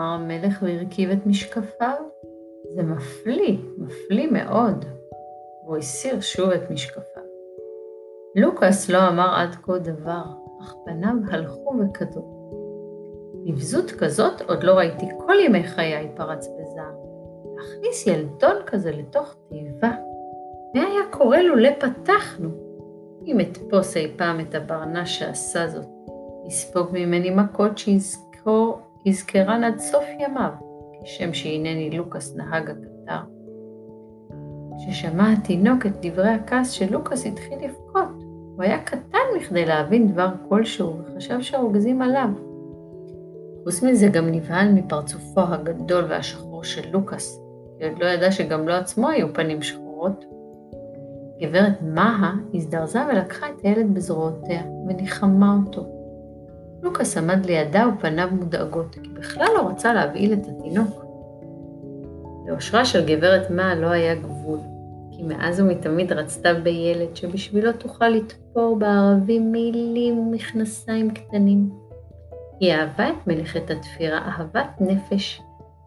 אמר המלך והרכיב את משקפיו. זה מפליא מאוד. והוא הסיר שוב את משקפיו. לוקס לא אמר עד כה דבר, אך פניו הלכו וכדו. נבזות כזאת עוד לא ראיתי כל ימי חיי, פרץ בזעם. להכניס ילדון כזה לתוך תיבה. מה היה קורה לו לפתחנו? אם אתפוס אי פעם את הברנה שעשה זאת, לספוג ממני מכות שיזכרן עד סוף ימיו, כשם שהנני לוקס נהג הקטר. כששמע התינוק את דברי הכעס של לוקס התחיל לבכות, הוא היה קטן מכדי להבין דבר כלשהו וחשב שהרוגזים עליו. חוץ מזה גם נבהל מפרצופו הגדול והשחור של לוקס, כי עוד לא ידע שגם לו עצמו היו פנים שחורות. גברת מה הזדרזה ולקחה את הילד בזרועותיה ונחמה אותו. לוקס עמד לידה ופניו מודאגות, כי בכלל לא רצה להבעיל את התינוק. לאושרה של גברת מה לא היה גבול, כי מאז ומתמיד רצתה בילד שבשבילו תוכל לתפור בערבים מילים ומכנסיים קטנים. היא אהבה את מלאכת התפירה, אהבת נפש,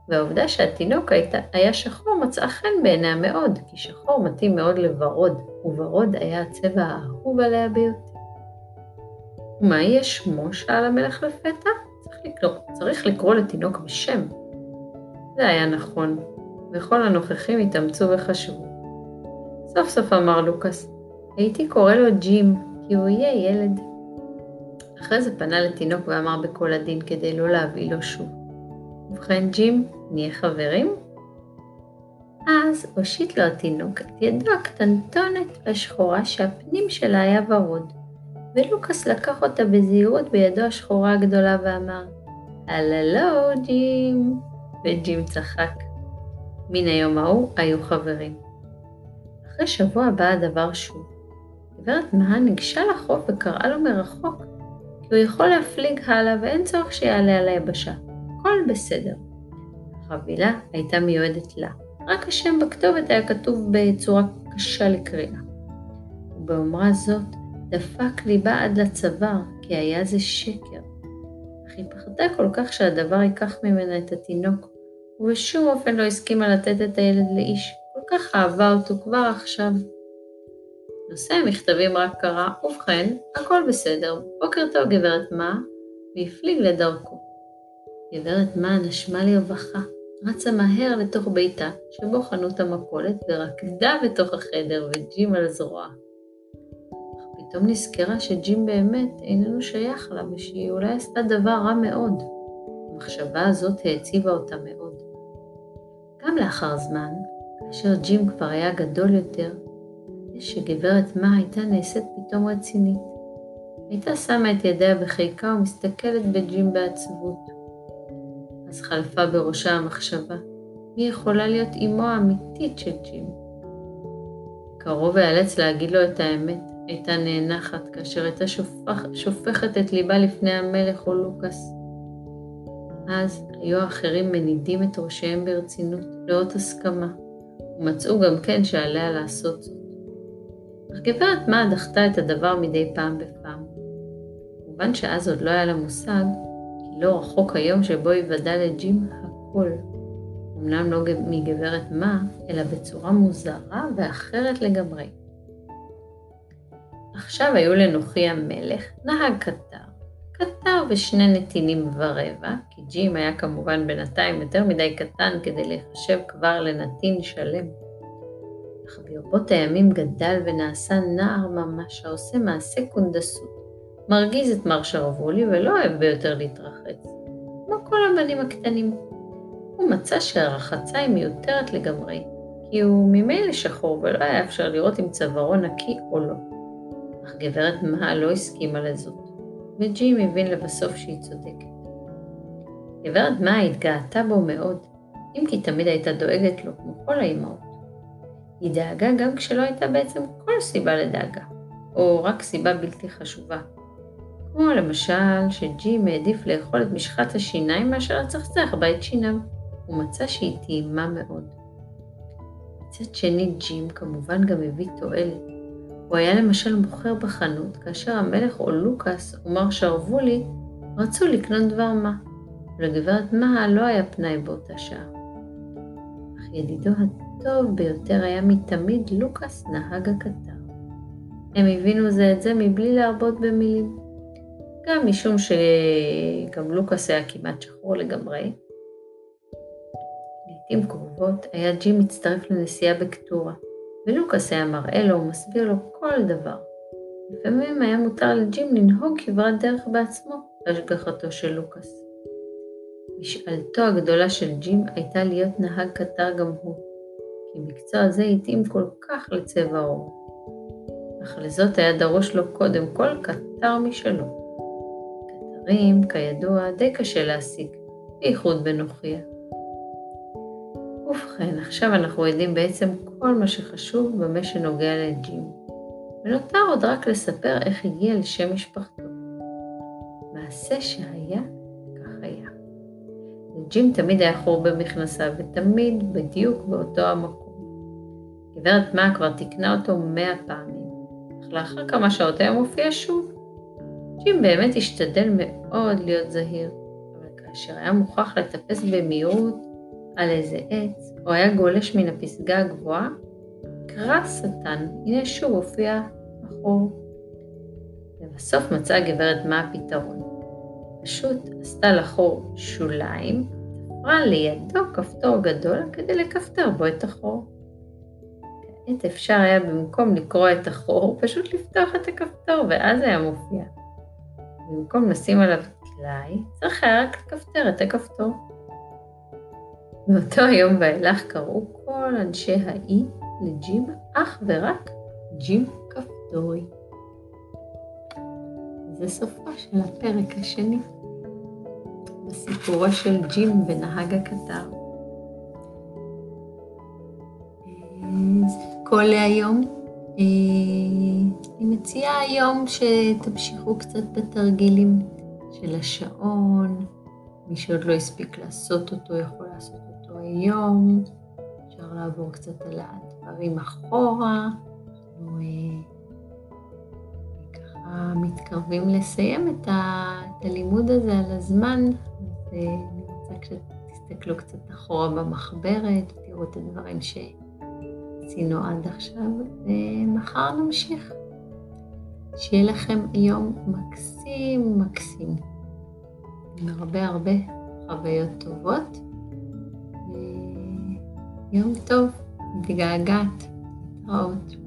והעובדה שהתינוק היה שחור מצאה חן בעיניה מאוד, כי שחור מתאים מאוד לוורוד, וורוד היה הצבע האהוב עליה ביותר. מה יהיה שמו? שאל המלך לפתע? צריך לקרוא לתינוק בשם. זה היה נכון, וכל הנוכחים התאמצו וחשבו. סוף סוף אמר לוקס, הייתי קורא לו ג'ים, כי הוא יהיה ילד. אחרי זה פנה לתינוק ואמר בכל הדין כדי לא להביא לו שוב. ובכן ג'ים, נהיה חברים? אז הושיט לו התינוק את ידו הקטנטונת והשחורה שהפנים שלה היה ורוד, ולוקס לקח אותה בזהירות בידו השחורה הגדולה ואמר, הללו ג'ים, וג'ים צחק. מן היום ההוא היו חברים. אחרי שבוע בא הדבר שוב. גברת מה נגשה לחוף וקראה לו מרחוק, הוא יכול להפליג הלאה ואין צורך שיעלה על היבשה. הכל בסדר. החבילה הייתה מיועדת לה. רק השם בכתובת היה כתוב בצורה קשה לקריאה. ובאומרה זאת דפק ליבה עד לצוואר, כי היה זה שקר. אך היא פחדה כל כך שהדבר ייקח ממנה את התינוק, ובשום אופן לא הסכימה לתת את הילד לאיש. כל כך אהבה אותו כבר עכשיו. נושא המכתבים רק קרא, ובכן, הכל בסדר, בוקר טוב גברת מה, והפליג לדרכו. גברת מה נשמה לרווחה, רצה מהר לתוך ביתה, שבו חנות המפולת ורקדה בתוך החדר וג'ים על זרוע. אך פתאום נזכרה שג'ים באמת איננו שייך לה, ושהיא אולי עשתה דבר רע מאוד. המחשבה הזאת העציבה אותה מאוד. גם לאחר זמן, כאשר ג'ים כבר היה גדול יותר, שגברת מה הייתה נעשית פתאום רצינית. הייתה שמה את ידיה בחיקה ומסתכלת בג'ים בעצבות. אז חלפה בראשה המחשבה, מי יכולה להיות אמו האמיתית של ג'ים? קרוב יאלץ להגיד לו את האמת, הייתה נאנחת כאשר הייתה שופכת את ליבה לפני המלך או לוקס. אז היו האחרים מנידים את ראשיהם ברצינות, לאות הסכמה, ומצאו גם כן שעליה לעשות זאת. אך גברת מה דחתה את הדבר מדי פעם בפעם. כמובן שאז עוד לא היה לה מושג, כי לא רחוק היום שבו יוודע לג'ים הכל. אמנם לא מגברת מה, אלא בצורה מוזרה ואחרת לגמרי. עכשיו היו לנוחי המלך נהג קטר ושני נתינים ורבע, כי ג'ים היה כמובן בינתיים יותר מדי קטן כדי להיחשב כבר לנתין שלם. אך ברבות הימים גדל ונעשה נער ממש העושה מעשה קונדסות, מרגיז את מר שרבולי ולא אוהב ביותר להתרחץ, כמו כל הבנים הקטנים. הוא מצא שהרחצה היא מיותרת לגמרי, כי הוא ממילא שחור ולא היה אפשר לראות אם צווארו נקי או לא. אך גברת מה לא הסכימה לזאת, וג'ים הבין לבסוף שהיא צודקת. גברת מה התגעתה בו מאוד, אם כי תמיד הייתה דואגת לו כמו כל האימהות. היא דאגה גם כשלא הייתה בעצם כל סיבה לדאגה, או רק סיבה בלתי חשובה. כמו למשל שג'ים העדיף לאכול את משחת השיניים מאשר לצחצח בית שיניו, ומצא שהיא טעימה מאוד. מצד שני ג'ים כמובן גם הביא תועלת. הוא היה למשל מוכר בחנות כאשר המלך או לוקס ומר שרבולי רצו לקנות דבר מה. ולגברת מה לא היה פנאי באותה שעה. אך ידידו הטוב ביותר היה מתמיד לוקס נהג הקטר. הם הבינו זה את זה מבלי להרבות במילים. גם משום שגם לוקס היה כמעט שחור לגמרי. לעתים קרובות היה ג'ים מצטרף לנסיעה בקטורה, ולוקס היה מראה לו ומסביר לו כל דבר. לפעמים היה מותר לג'ים לנהוג כברת דרך בעצמו בהשגחתו של לוקס. משאלתו הגדולה של ג'ים הייתה להיות נהג קטר גם הוא, כי מקצוע זה התאים כל כך לצבע עור. אך לזאת היה דרוש לו קודם כל קטר משלו. קטרים, כידוע, די קשה להשיג, בייחוד בנוכיה. ובכן, עכשיו אנחנו יודעים בעצם כל מה שחשוב במה שנוגע לג'ים, ונותר עוד רק לספר איך הגיע לשם משפחתו. מעשה שהיה, כך היה. ג'ים תמיד היה חור במכנסה, ותמיד בדיוק באותו המקום. גברת מה כבר תקנה אותו 100 פעמים, אך לאחר כמה שעות היה מופיע שוב. ג'ים באמת השתדל מאוד להיות זהיר, אבל כאשר היה מוכרח לטפס במהירות על איזה עץ, או היה גולש מן הפסגה הגבוהה, קרא שטן, הנה שוב הופיע החור. ובסוף מצאה גברת מה הפתרון. פשוט עשתה לחור שוליים, תפרה לידו כפתור גדול כדי לכפתר בו את החור. כעת אפשר היה במקום לקרוא את החור, פשוט לפתוח את הכפתור ואז היה מופיע. במקום לשים עליו טלאי, צריך היה רק לכפתר את הכפתור. באותו יום ואילך קראו כל אנשי האי לג'ים אך ורק ג'ים כפתורי. זה סופו של הפרק השני בסיפורו של ג'ים ונהג הקטר. כל היום אני מציעה היום שתמשיכו קצת בתרגילים של השעון. מי שעוד לא הספיק לעשות אותו יכול לעשות אותו היום. אפשר לעבור קצת על הדברים אחורה. ככה מתקרבים לסיים את הלימוד הזה על הזמן. אז אני רוצה שתסתכלו קצת אחורה במחברת, תראו את הדברים שעשינו עד עכשיו, ומחר נמשיך. שיהיה לכם יום מקסים מקסים. עם הרבה חוויות טובות. יום טוב, מתגעגעת, להתראות.